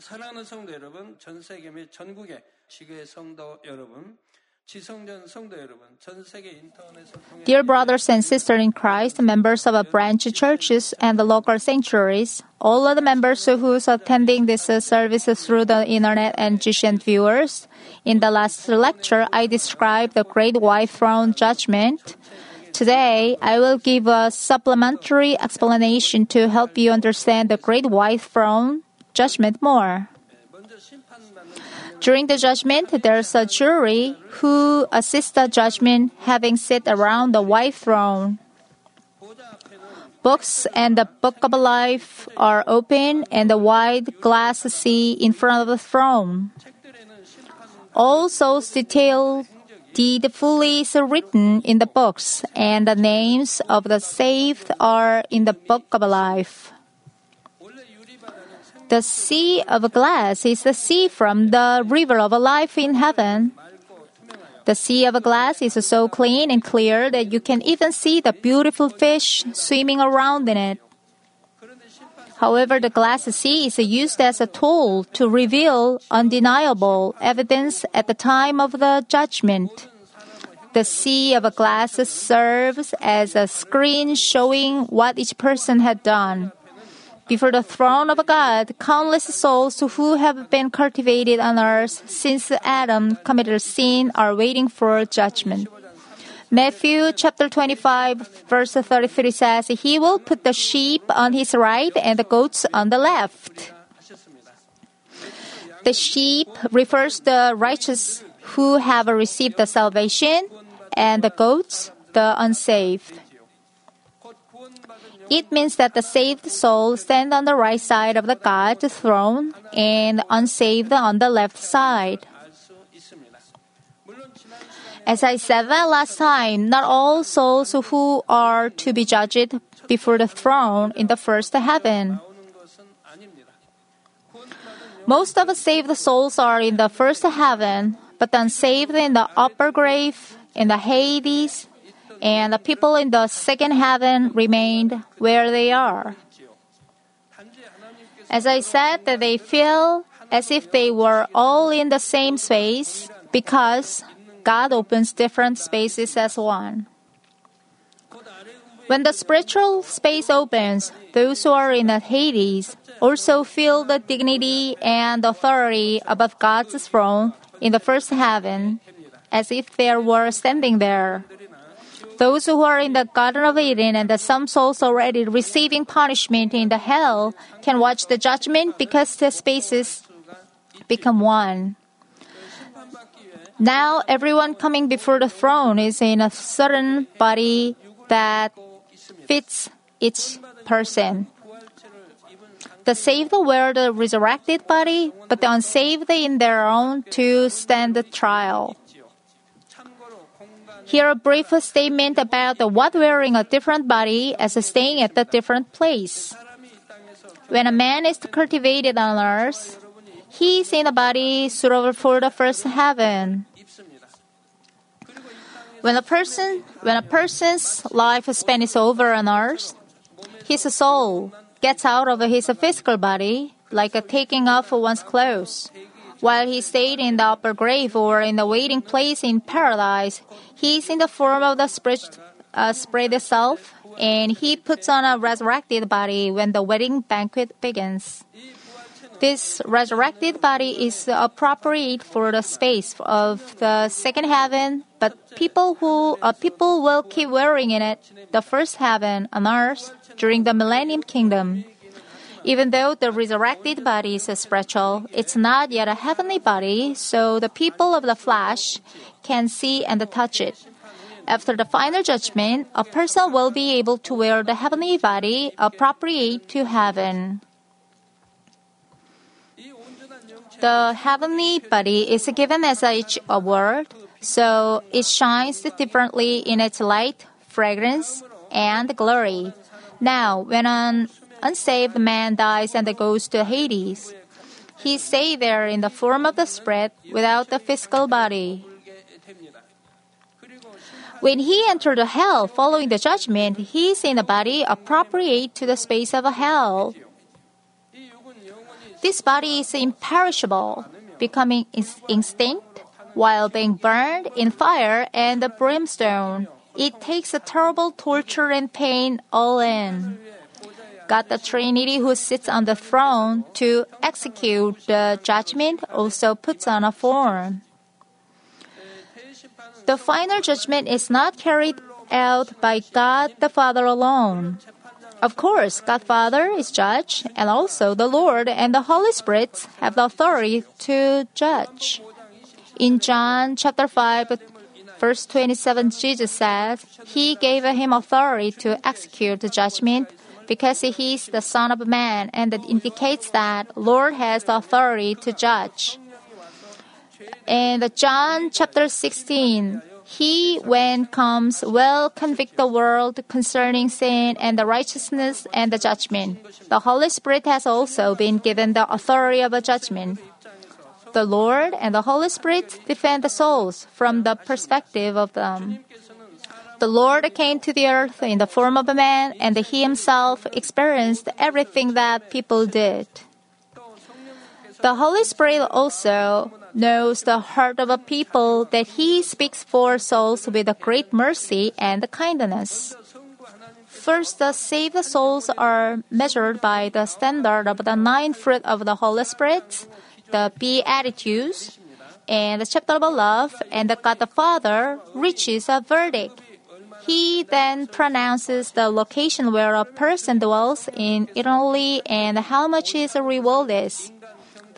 사랑하는 성도 여러분, 전 세계 및 전국의 지교의 성도 여러분, 지성전 성도 여러분, 전 세계 인터넷을 통해 Dear brothers and sisters in Christ, members of our branch churches and the local sanctuaries, all of the members who's attending this service through the internet and Jishan viewers, in the last lecture I described the great white throne judgment. Today, I will give a supplementary explanation to help you understand the great white throne judgment more. During the judgment, there's a jury who assists the judgment having sit around the white throne. Books and the book of life are open and the wide glass sea in front of the throne. All souls detailed deed fully is written in the books, and the names of the saved are in the book of life. The sea of glass is the sea from the river of life in heaven. The sea of glass is so clean and clear that you can even see the beautiful fish swimming around in it. However, the glass sea is used as a tool to reveal undeniable evidence at the time of the judgment. The sea of glass serves as a screen showing what each person had done. Before the throne of God, countless souls who have been cultivated on earth since Adam committed sin are waiting for judgment. Matthew chapter 25 verse 33 says, He will put the sheep on his right and the goats on the left. The sheep refers to the righteous who have received the salvation, and the goats, the unsaved. It means that the saved soul stands on the right side of the God throne and unsaved on the left side. As I said that last time, not all souls who are to be judged before the throne in the first heaven. Most of the saved souls are in the first heaven, but the unsaved in the upper grave, in the Hades, and the people in the second heaven remained where they are. As I said, that they feel as if they were all in the same space because God opens different spaces as one. When the spiritual space opens, those who are in Hades also feel the dignity and authority above God's throne in the first heaven, as if they were standing there. Those who are in the Garden of Eden and some souls already receiving punishment in the hell can watch the judgment because the spaces become one. Now everyone coming before the throne is in a certain body that fits each person. The saved wear the resurrected body, but the unsaved in their own to stand the trial. Here a brief statement about what wearing a different body as staying at a different place. When a man is cultivated on earth, he is in a body suitable for the first heaven. When a person's life span is over on earth, his soul gets out of his physical body, like taking off one's clothes. While he stayed in the upper grave or in the waiting place in paradise, he is in the form of the spirit itself, and he puts on a resurrected body when the wedding banquet begins. This resurrected body is appropriate for the space of the second heaven, but people will keep wearing in it the first heaven on earth during the millennium kingdom. Even though the resurrected body is spiritual, it's not yet a heavenly body, so the people of the flesh can see and touch it. After the final judgment, a person will be able to wear the heavenly body appropriate to heaven. The heavenly body is given as each award, so it shines differently in its light, fragrance, and glory. Now, when an unsaved man dies and goes to Hades, he stays there in the form of the spirit without the physical body. When he enters hell following the judgment, he is in a body appropriate to the space of hell. This body is imperishable, becoming extinct while being burned in fire and brimstone. It takes a terrible torture and pain all in. God the Trinity who sits on the throne to execute the judgment also puts on a form. The final judgment is not carried out by God the Father alone. Of course, God Father is judge, and also the Lord and the Holy Spirit have the authority to judge. In John chapter 5, verse 27, Jesus says, He gave him authority to execute the judgment because he is the Son of Man, and that indicates that Lord has the authority to judge. In John chapter 16, He, when comes, will convict the world concerning sin and the righteousness and the judgment. The Holy Spirit has also been given the authority of a judgment. The Lord and the Holy Spirit defend the souls from the perspective of them. The Lord came to the earth in the form of a man, and He Himself experienced everything that people did. The Holy Spirit also knows the heart of a people that He speaks for souls with a great mercy and kindness. First, the saved souls are measured by the standard of the 9 fruit of the Holy Spirit, the Beatitudes, and the chapter of love, and the God the Father reaches a verdict. He then pronounces the location where a person dwells in eternally and how much his reward is.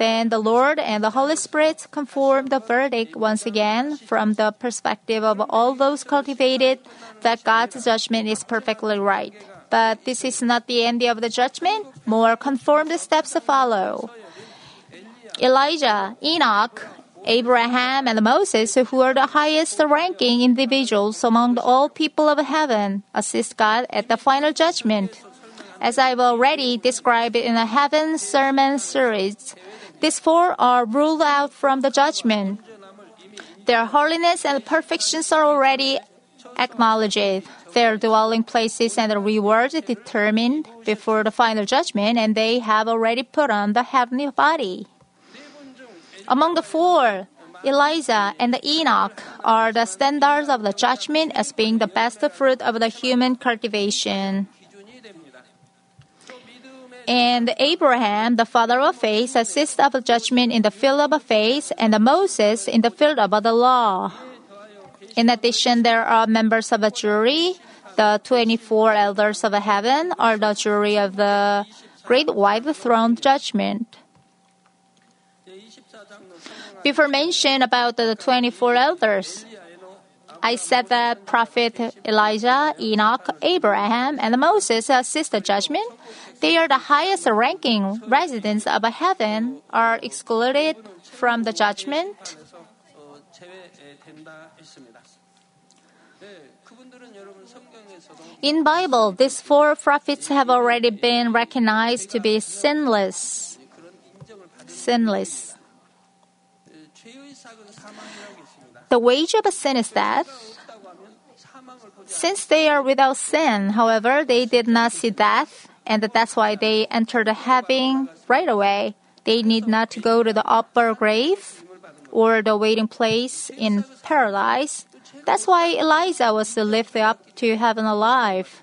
Then the Lord and the Holy Spirit confirm the verdict once again from the perspective of all those cultivated that God's judgment is perfectly right. But this is not the end of the judgment. More confirmed steps follow. Elijah, Enoch, Abraham, and Moses, who are the highest-ranking individuals among all people of heaven, assist God at the final judgment. As I've already described in the Heaven Sermon series, these 4 are ruled out from the judgment. Their holiness and perfections are already acknowledged. Their dwelling places and rewards determined before the final judgment, and they have already put on the heavenly body. Among the 4, Elijah and Enoch are the standards of the judgment as being the best fruit of the human cultivation. And Abraham, the father of faith, assists of judgment in the field of faith, and Moses in the field of the law. In addition, there are members of a jury. The 24 elders of heaven are the jury of the great white throne judgment. Before mention about the 24 elders, I said that Prophet Elijah, Enoch, Abraham, and Moses assist the judgment. They are the highest-ranking residents of heaven, are excluded from the judgment. In Bible, these 4 prophets have already been recognized to be sinless. The wage of sin is death. Since they are without sin, however, they did not see death, and that's why they entered heaven right away. They need not to go to the upper grave or the waiting place in paradise. That's why Elijah was lifted up to heaven alive.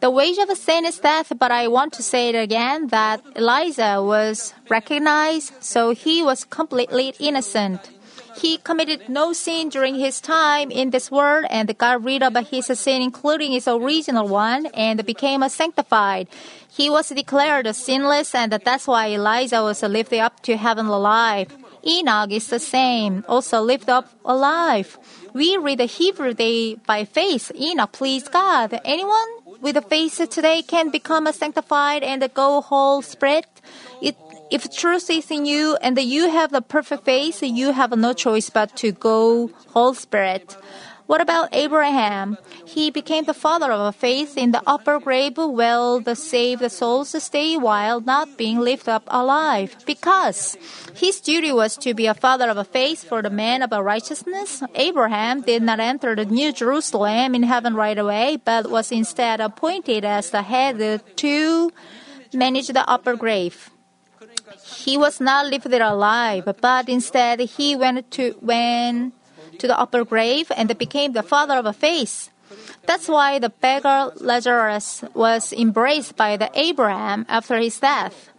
The wage of sin is death, but I want to say it again that Elijah was recognized, so he was completely innocent. He committed no sin during his time in this world and got rid of his sin, including his original one, and became sanctified. He was declared sinless, and that's why Elijah was lifted up to heaven alive. Enoch is the same, also lifted up alive. We read the Hebrew day by faith. Enoch pleased God. Anyone with a faith today can become sanctified and go whole spread. If truth is in you and you have the perfect faith, you have no choice but to go whole spirit. What about Abraham? He became the father of faith in the upper grave where the saved souls stay while not being lifted up alive, because his duty was to be a father of faith for the man of righteousness. Abraham did not enter the New Jerusalem in heaven right away, but was instead appointed as the head to managed the upper grave. He was not lifted alive, but instead he went to the upper grave and became the father of faith. That's why the beggar Lazarus was embraced by the Abraham after his death.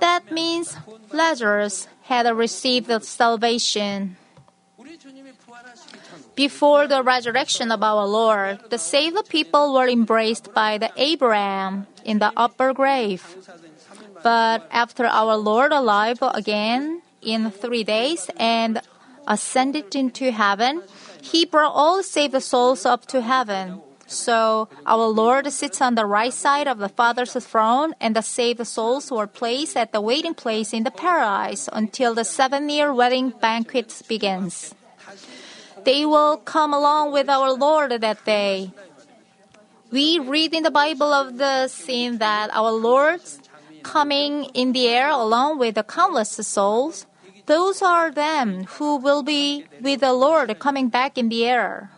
That means Lazarus had received the salvation. Before the resurrection of our Lord, the saved people were embraced by the Abraham in the upper grave. But after our Lord alive again in 3 days and ascended into heaven, He brought all saved souls up to heaven. So our Lord sits on the right side of the Father's throne, and the saved souls were placed at the waiting place in the paradise until the 7-year wedding banquet begins. They will come along with our Lord that day. We read in the Bible of the scene that our Lord's coming in the air along with the countless souls. Those are them who will be with the Lord coming back in the air.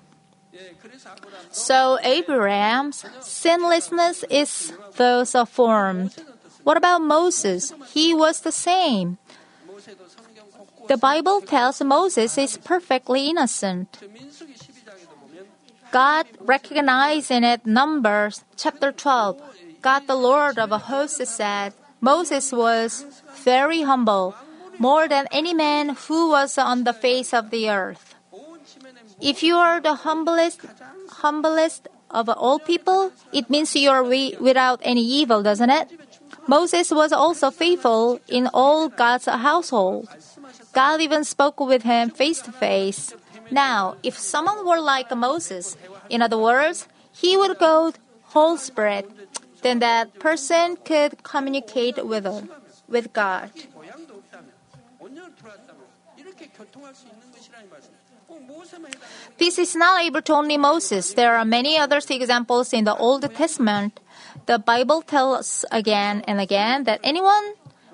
So Abraham's sinlessness is thus affirmed. What about Moses? He was the same. The Bible tells Moses is perfectly innocent. God recognized in it Numbers chapter 12. God the Lord of hosts said, Moses was very humble, more than any man who was on the face of the earth. If you are the humblest of all people, it means you are without any evil, doesn't it? Moses was also faithful in all God's household. God even spoke with him face to face. Now, if someone were like Moses, in other words, he would go whole spirit, then that person could communicate with God. This is not able to only Moses. There are many other examples in the Old Testament. The Bible tells again and again that anyone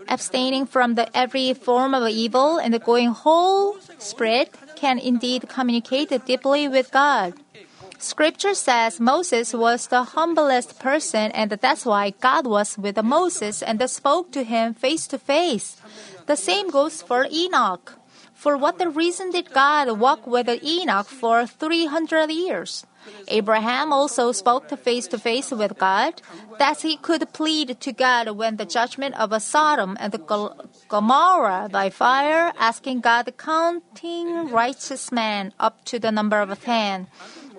abstaining from every form of evil and going whole spirit can indeed communicate deeply with God. Scripture says Moses was the humblest person, and that's why God was with Moses and spoke to him face to face. The same goes for Enoch. For what the reason did God walk with Enoch for 300 years? Abraham also spoke face to face with God, that he could plead to God when the judgment of Sodom and Gomorrah by fire, asking God counting righteous men up to the number of 10.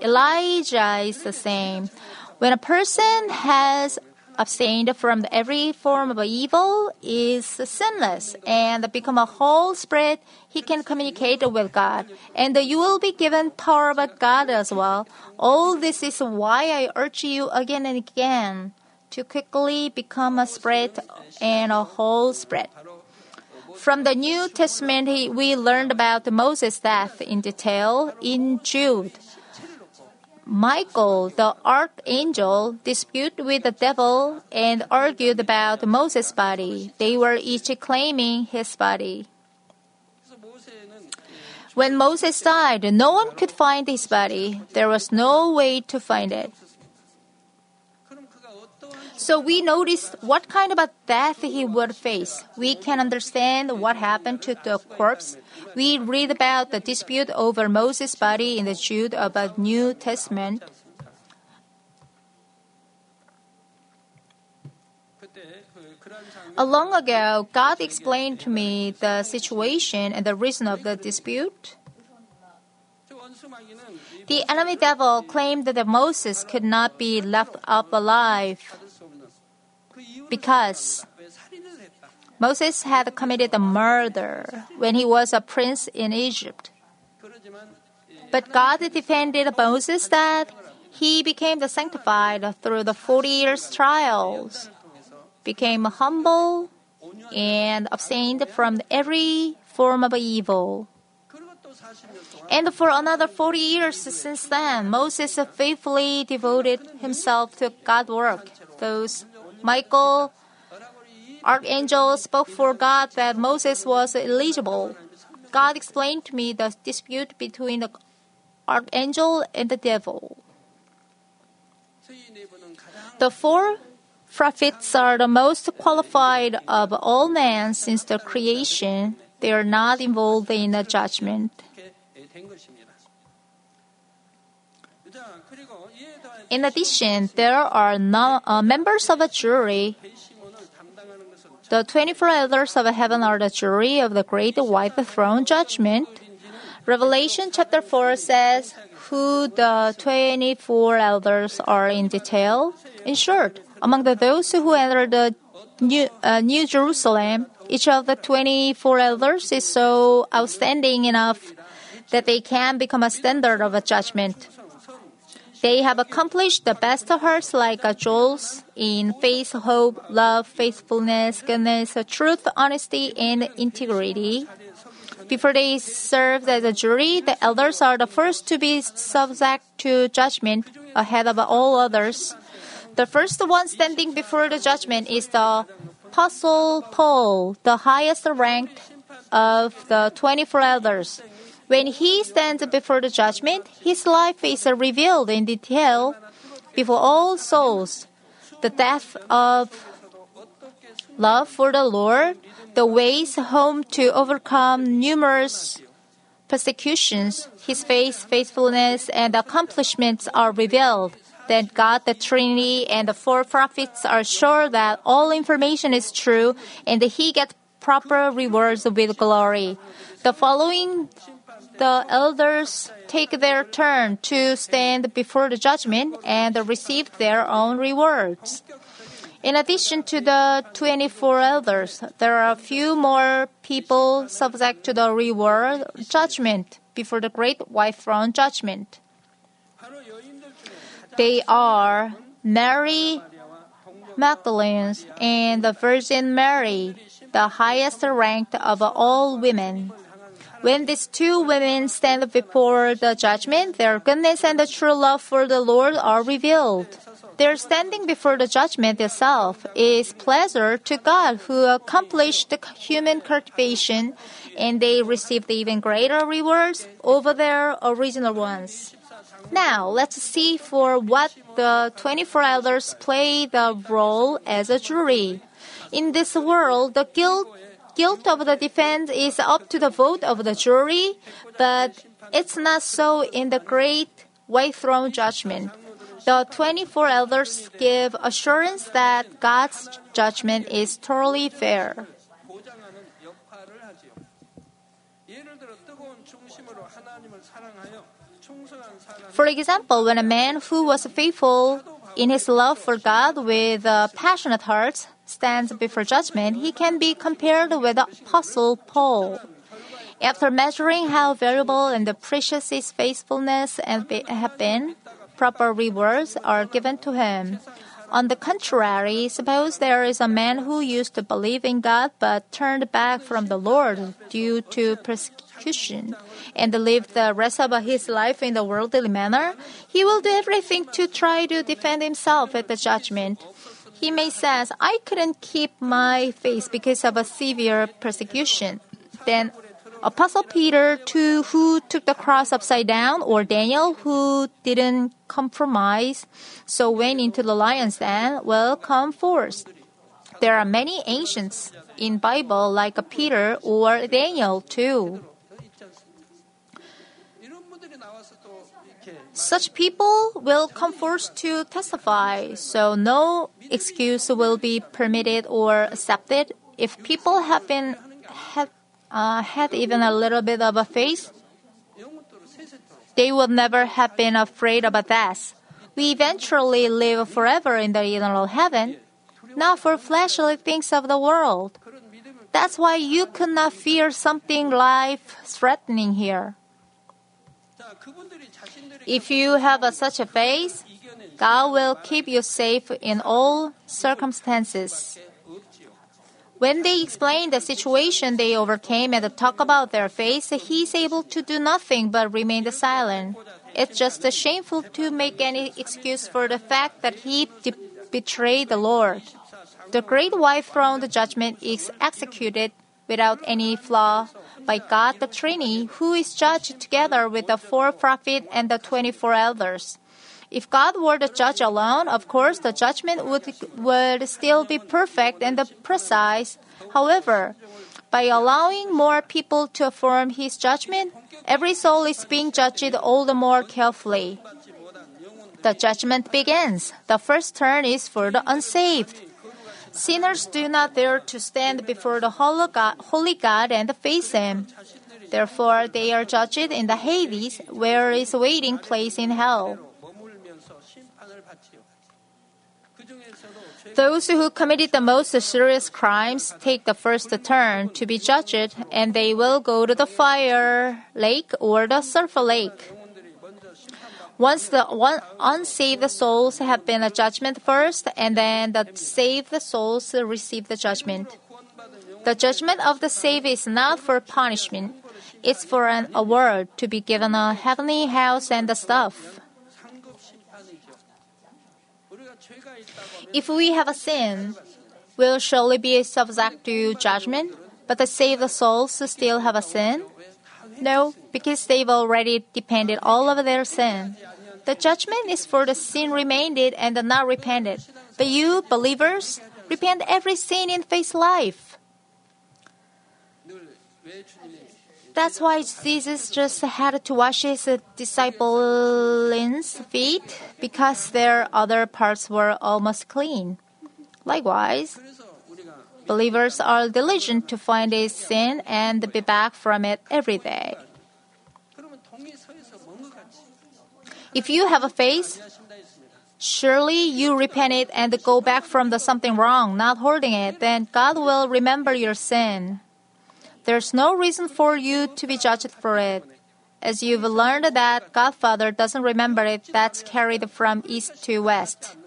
Elijah is the same. When a person has abstained from every form of evil, is sinless, and become a whole spirit, he can communicate with God. And you will be given power by God as well. All this is why I urge you again and again to quickly become a spirit and a whole spirit. From the New Testament, we learned about Moses' death in detail in Jude. Michael, the archangel, disputed with the devil and argued about Moses' body. They were each claiming his body. When Moses died, no one could find his body. There was no way to find it. So we noticed what kind of a death he would face. We can understand what happened to the corpse. We read about the dispute over Moses' body in the Jude of the New Testament. Long ago, God explained to me the situation and the reason of the dispute. The enemy devil claimed that Moses could not be left up alive because Moses had committed a murder when he was a prince in Egypt. But God defended Moses that he became sanctified through the 40 years' trials, became humble, and abstained from every form of evil. And for another 40 years since then, Moses faithfully devoted himself to God's work. Those Michael, archangel, spoke for God that Moses was eligible. God explained to me the dispute between the archangel and the devil. The four Prophets are the most qualified of all men since the creation. They are not involved in the judgment. In addition, there are members of a jury. The 24 elders of heaven are the jury of the great white throne judgment. Revelation chapter 4 says who the 24 elders are in detail. In short, among those who enter the New Jerusalem, each of the 24 elders is so outstanding enough that they can become a standard of a judgment. They have accomplished the best hearts like jewels in faith, hope, love, faithfulness, goodness, truth, honesty, and integrity. Before they serve as a jury, the elders are the first to be subject to judgment ahead of all others. The first one standing before the judgment is the Apostle Paul, the highest ranked of the 24 elders. When he stands before the judgment, his life is revealed in detail before all souls. The depth of love for the Lord, the ways home to overcome numerous persecutions, his faith, faithfulness, and accomplishments are revealed. Then God, the Trinity, and the four prophets are sure that all information is true and he gets proper rewards with glory. The elders take their turn to stand before the judgment and receive their own rewards. In addition to the 24 elders, there are a few more people subject to the reward judgment before the great white throne judgment. They are Mary Magdalene and the Virgin Mary, the highest ranked of all women. When these two women stand before the judgment, their goodness and the true love for the Lord are revealed. Their standing before the judgment itself is pleasure to God who accomplished the human cultivation, and they received even greater rewards over their original ones. Now, let's see for what the 24 elders play the role as a jury. In this world, the guilt of the defense is up to the vote of the jury, but it's not so in the great white throne judgment. The 24 elders give assurance that God's judgment is totally fair. For example, when a man who was faithful in his love for God with a passionate heart stands before judgment, he can be compared with Apostle Paul. After measuring how valuable and precious his faithfulness have been, proper rewards are given to him. On the contrary, suppose there is a man who used to believe in God but turned back from the Lord due to persecution and lived the rest of his life in the worldly manner. He will do everything to try to defend himself at the judgment. He may say, "I couldn't keep my faith because of a severe persecution." Then Apostle Peter, too, who took the cross upside down, or Daniel, who didn't compromise, so went into the lion's den, will come forth. There are many ancients in Bible like Peter or Daniel, too. Such people will come forth to testify, so no excuse will be permitted or accepted. If people have been had even a little bit of a faith, they would never have been afraid of death. We eventually live forever in the eternal heaven, not for fleshly things of the world. That's why you could not fear something life-threatening here. If you have such a faith, God will keep you safe in all circumstances. When they explain the situation they overcame and talk about their faith, he is able to do nothing but remain silent. It's just shameful to make any excuse for the fact that he betrayed the Lord. The great white throne judgment is executed without any flaw by God the Trinity, who is judged together with the four prophets and the 24 elders. If God were the judge alone, of course the judgment would still be perfect and precise. However, by allowing more people to affirm His judgment, every soul is being judged all the more carefully. The judgment begins. The first turn is for the unsaved. Sinners do not dare to stand before the holy God and face Him. Therefore, they are judged in the Hades, where is a waiting place in hell. Those who committed the most serious crimes take the first turn to be judged, and they will go to the fire lake or the sulfur lake. Once the unsaved souls have been a judgment first, and then the saved souls receive the judgment. The judgment of the saved is not for punishment. It's for an award to be given a heavenly house and the stuff. If we have a sin, we'll surely be subject to judgment, but the saved souls still have a sin? No, because they've already depended all of their sin. The judgment is for the sin remained and the not repented. But you, believers, repent every sin and face life. That's why Jesus just had to wash His disciples' feet, because their other parts were almost clean. Likewise, believers are diligent to find a sin and be back from it every day. If you have a face, surely you repent it and go back from the something wrong, not holding it, then God will remember your sin. There's no reason for you to be judged for it. As you've learned that Godfather doesn't remember it, that's carried from east to west.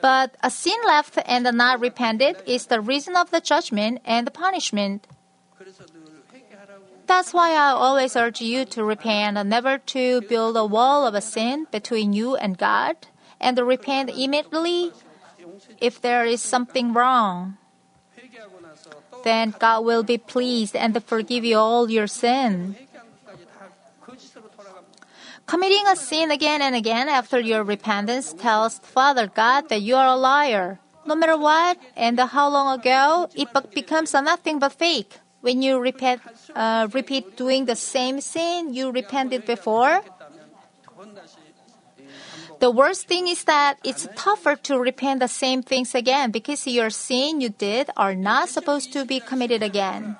But a sin left and not repented is the reason of the judgment and the punishment. That's why I always urge you to repent and never to build a wall of a sin between you and God, and repent immediately if there is something wrong. Then God will be pleased and forgive you all your sin. Committing a sin again and again after your repentance tells Father God that you are a liar. No matter what and how long ago, it becomes nothing but fake. When you repeat doing the same sin you repented before, the worst thing is that it's tougher to repent the same things again because your sin you did are not supposed to be committed again.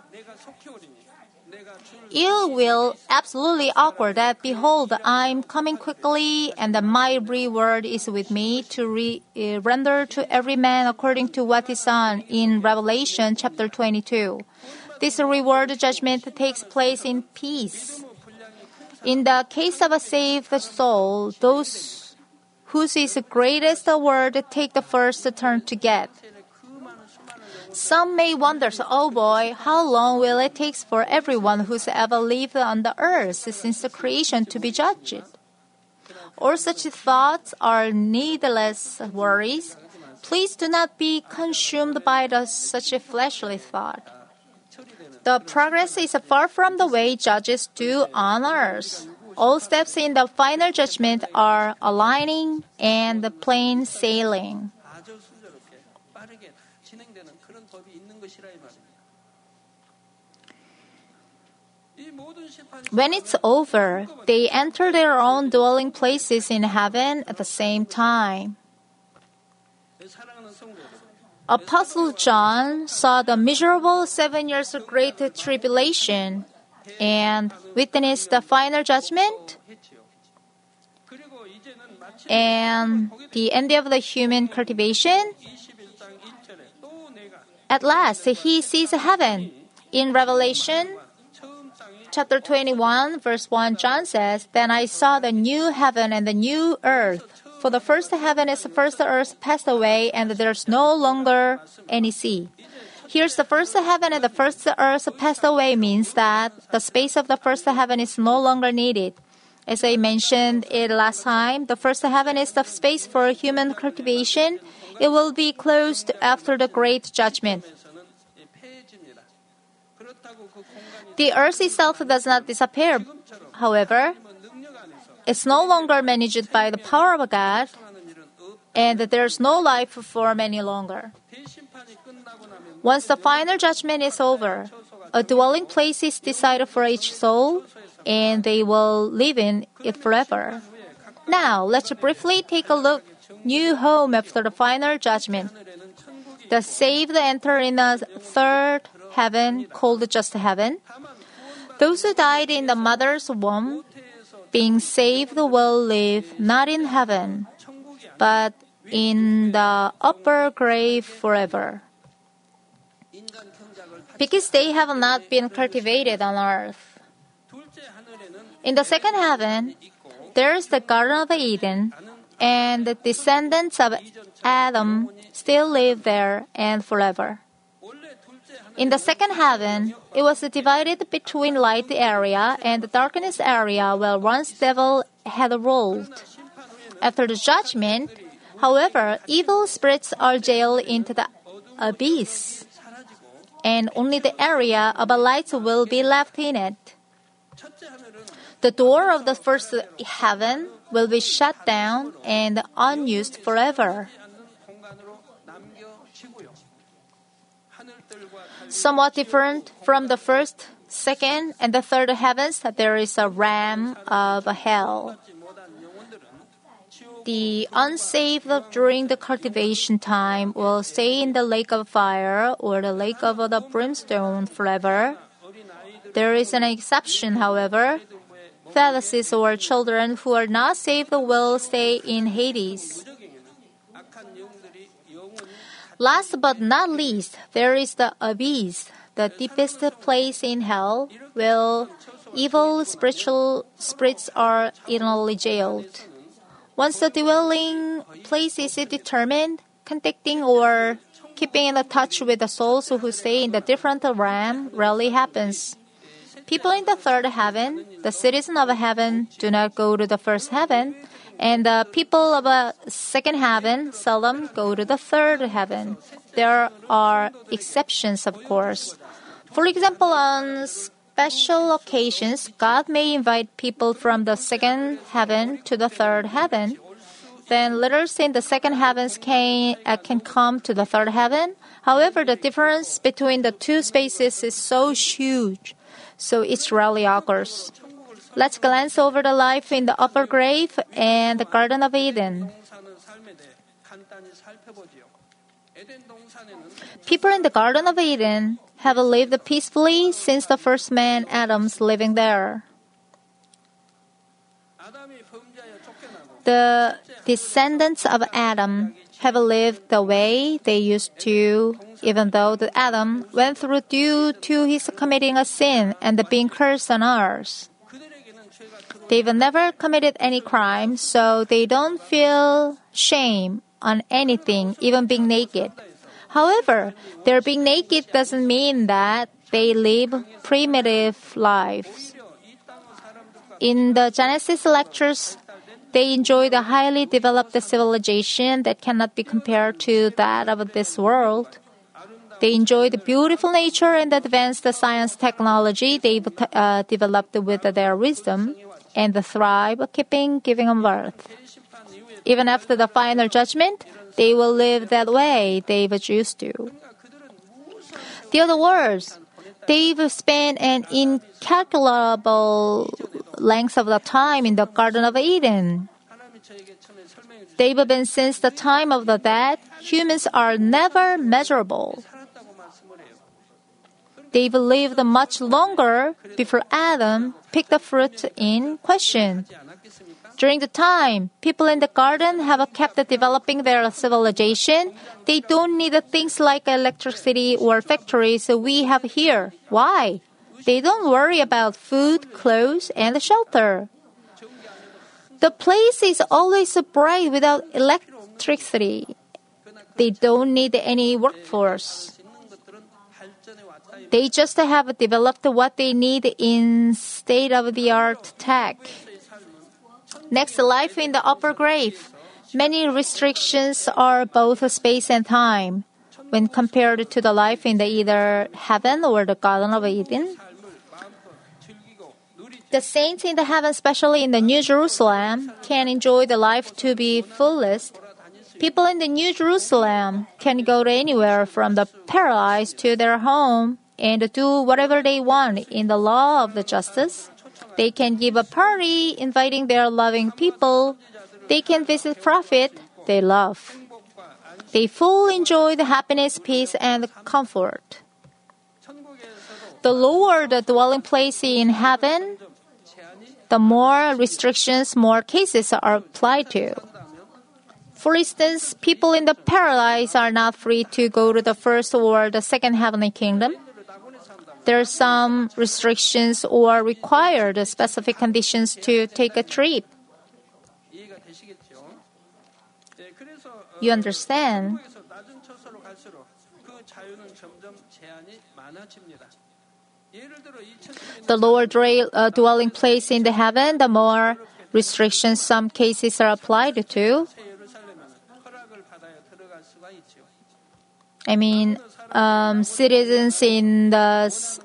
Ill will absolutely awkward that, behold, I'm coming quickly, and that my reward is with me to render to every man according to what is done in Revelation chapter 22. This reward judgment takes place in peace. In the case of a saved soul, those whose is the greatest award take the first turn to get. Some may wonder, oh boy, how long will it take for everyone who's ever lived on the earth since the creation to be judged? All such thoughts are needless worries. Please do not be consumed by such a fleshly thought. The progress is far from the way judges do on earth. All steps in the final judgment are aligning and plain sailing. When it's over, they enter their own dwelling places in heaven at the same time. Apostle John saw the miserable 7 years of great tribulation and witnessed the final judgment and the end of the human cultivation. At last, he sees heaven. In Revelation chapter 21, verse 1, John says, "Then I saw the new heaven and the new earth. For the first heaven and the first earth passed away, and there's no longer any sea." Here's the first heaven and the first earth passed away means that the space of the first heaven is no longer needed. As I mentioned it last time, the first heaven is the space for human cultivation. It will be closed after the great judgment. The earth itself does not disappear, however. It's no longer managed by the power of God, and there's no life for him any longer. Once the final judgment is over, a dwelling place is decided for each soul, and they will live in it forever. Now, let's briefly take a look at new home after the final judgment. The saved enter in a third heaven called just heaven. Those who died in the mother's womb, being saved, will live not in heaven, but in the upper grave forever. Because they have not been cultivated on earth. In the second heaven, there is the Garden of Eden, and the descendants of Adam still live there and forever. In the second heaven, it was divided between light area and the darkness area where once devil had ruled. After the judgment, however, evil spirits are jailed into the abyss, and only the area of light will be left in it. The door of the first heaven will be shut down and unused forever. Somewhat different from the first, second, and the third heavens, there is a realm of hell. The unsaved during the cultivation time will stay in the lake of fire or the lake of the brimstone forever. There is an exception, however. Fetuses or children who are not saved will stay in Hades. Last but not least, there is the abyss, the deepest place in hell, where evil spiritual spirits are eternally jailed. Once the dwelling place is determined, contacting or keeping in touch with the souls who stay in the different realm rarely happens. People in the third heaven, the citizens of heaven, do not go to the first heaven, and the people of the second heaven seldom go to the third heaven. There are exceptions, of course. For example, on special occasions, God may invite people from the second heaven to the third heaven. Then leaders in the second heavens can come to the third heaven. However, the difference between the two spaces is so huge, so it rarely occurs. Let's glance over the life in the upper grave and the Garden of Eden. People in the Garden of Eden have lived peacefully since the first man, Adam's living there. The descendants of Adam have lived the way they used to, even though Adam went through due to his committing a sin and being cursed on earth. They've never committed any crime, so they don't feel shame on anything, even being naked. However, their being naked doesn't mean that they live primitive lives. In the Genesis lectures, they enjoyed a highly developed civilization that cannot be compared to that of this world. They enjoyed beautiful nature and advanced science technology they've developed with their wisdom, and thrive, giving them birth. Even after the final judgment, they will live that way they've used to. In other words, they've spent an incalculable length of the time in the Garden of Eden. They've been since the time of the dead. Humans are never measurable. They've lived much longer before Adam picked the fruit in question. During the time, people in the garden have kept developing their civilization. They don't need things like electricity or factories we have here. Why? They don't worry about food, clothes, and shelter. The place is always bright without electricity. They don't need any workforce. They just have developed what they need in state-of-the-art tech. Next, life in the upper grave. Many restrictions are both space and time when compared to the life in the either heaven or the Garden of Eden. The saints in the heaven, especially in the New Jerusalem, can enjoy the life to be fullest. People in the New Jerusalem can go anywhere from the paradise to their home and do whatever they want in the law of the justice. They can give a party inviting their loving people. They can visit prophet they love. They fully enjoy the happiness, peace, and comfort. The lower the dwelling place in heaven, the more restrictions, more cases are applied to. For instance, people in the paradise are not free to go to the first or the second heavenly kingdom. There are some restrictions or required specific conditions to take a trip. You understand? The lower dwelling place in the heaven, the more restrictions some cases are applied to. Citizens in the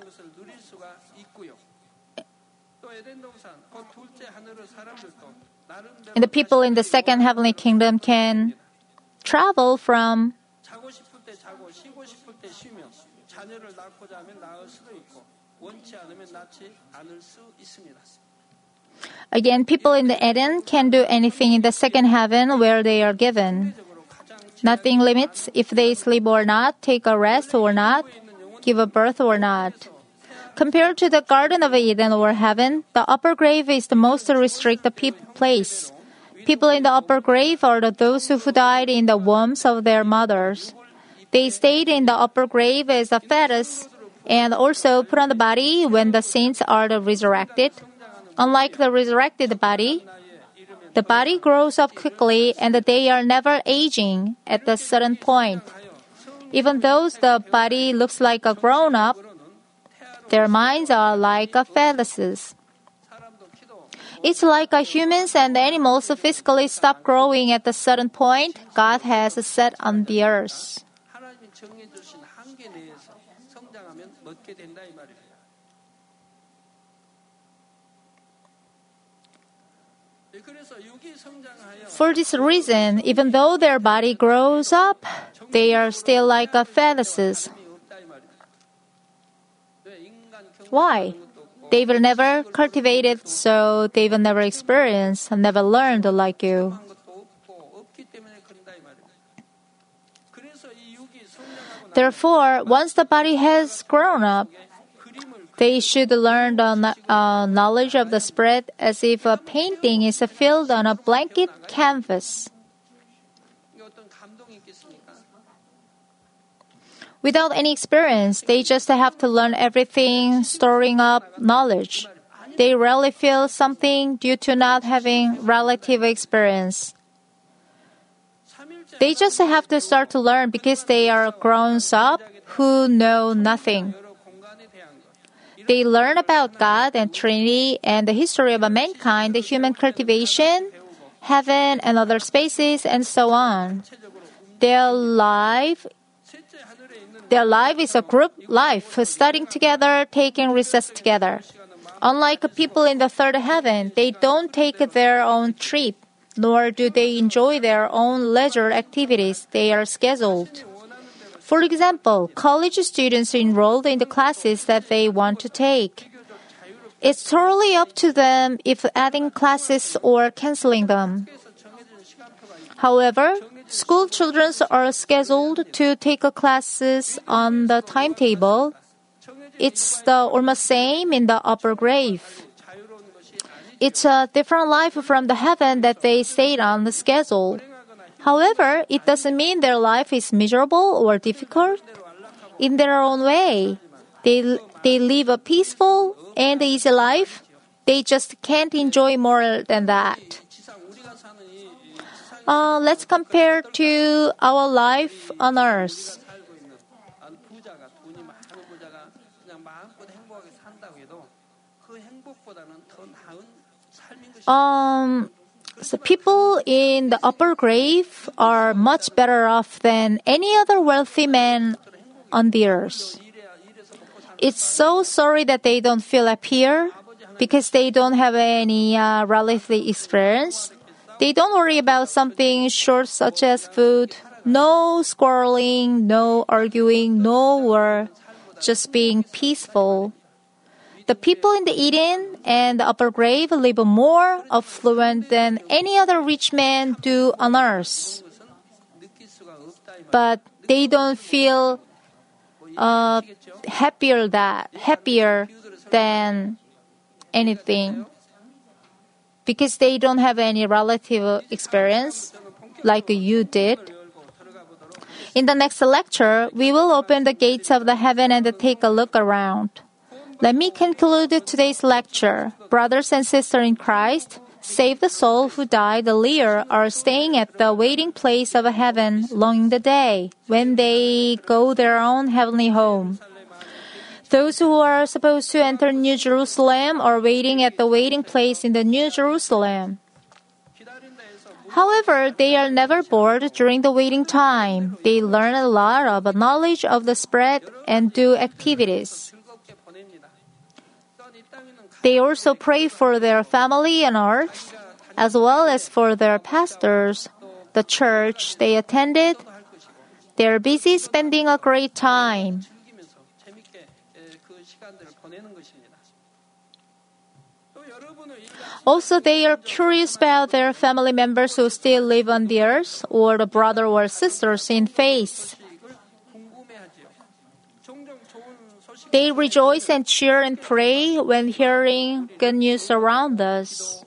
and the people in the second heavenly kingdom can travel from again, people in the Eden can do anything in the second heaven where they are given. Nothing limits if they sleep or not, take a rest or not, give a birth or not. Compared to the Garden of Eden or heaven, the upper grave is the most restricted place. People in the upper grave are those who died in the wombs of their mothers. They stayed in the upper grave as a fetus and also put on the body when the saints are resurrected. Unlike the resurrected body, the body grows up quickly and they are never aging at a certain point. Even though the body looks like a grown-up, their minds are like a fetuses. It's like humans and animals physically stop growing at a certain point God has set on the earth. For this reason, even though their body grows up, they are still like a fetuses. Why? They were never cultivated, so they will never experience and never learned like you. Therefore, once the body has grown up, they should learn the knowledge of the spread as if a painting is filled on a blanket canvas. Without any experience, they just have to learn everything, storing up knowledge. They rarely feel something due to not having relative experience. They just have to start to learn because they are grown-up who know nothing. They learn about God and Trinity and the history of mankind, the human cultivation, heaven and other spaces, and so on. Their life is a group life, studying together, taking recess together. Unlike people in the third heaven, they don't take their own trip, nor do they enjoy their own leisure activities. They are scheduled. For example, college students enrolled in the classes that they want to take. It's totally up to them if adding classes or canceling them. However, school children are scheduled to take classes on the timetable. It's almost same in the upper grave. It's a different life from the heaven that they stayed on the schedule. However, it doesn't mean their life is miserable or difficult. In their own way, they live a peaceful and easy life. They just can't enjoy more than that. Let's compare to our life on earth. So people in the upper grave are much better off than any other wealthy man on the earth. It's so sorry that they don't feel up here. because they don't have any relative experience. They don't worry about something short such as food. No squabbling, no arguing, no war, just being peaceful. The people in the Eden and the upper grave live more affluent than any other rich man do on earth. But they don't feel happier than anything because they don't have any relative experience like you did. In the next lecture, we will open the gates of the heaven and take a look around. Let me conclude today's lecture. Brothers and sisters in Christ, save the soul who died earlier are staying at the waiting place of heaven longing the day when they go their own heavenly home. Those who are supposed to enter New Jerusalem are waiting at the waiting place in the New Jerusalem. However, they are never bored during the waiting time. They learn a lot of knowledge of the spread and do activities. They also pray for their family on earth, as well as for their pastors, the church they attended. They are busy spending a great time. Also, they are curious about their family members who still live on the earth or the brother or sisters in faith. They rejoice and cheer and pray when hearing good news around us.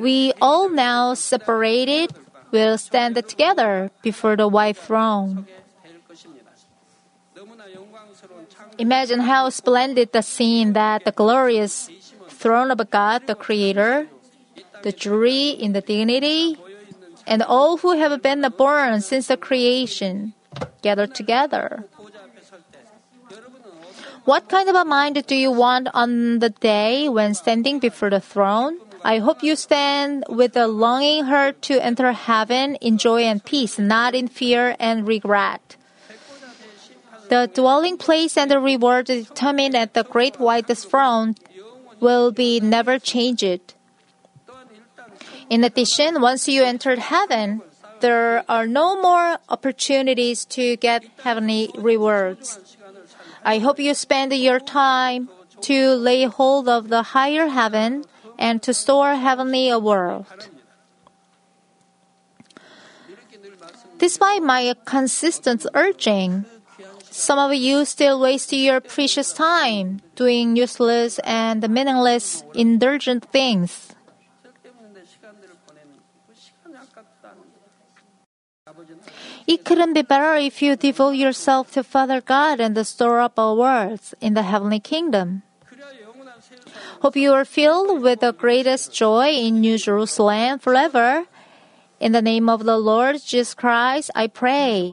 We all now separated will stand together before the white throne. Imagine how splendid the scene that the glorious throne of God, the Creator, the jury in the dignity, and all who have been born since the creation gathered together. What kind of a mind do you want on the day when standing before the throne? I hope you stand with a longing heart to enter heaven in joy and peace, not in fear and regret. The dwelling place and the reward determined at the great white throne will be never changed. In addition, once you entered heaven, there are no more opportunities to get heavenly rewards. I hope you spend your time to lay hold of the higher heaven and to store heavenly world. Despite my consistent urging, some of you still waste your precious time doing useless and meaningless indulgent things. It couldn't be better if you devote yourself to Father God and store up our words in the heavenly kingdom. Hope you are filled with the greatest joy in New Jerusalem forever. In the name of the Lord Jesus Christ, I pray.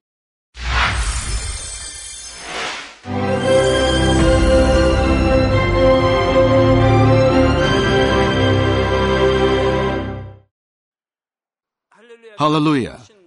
Hallelujah.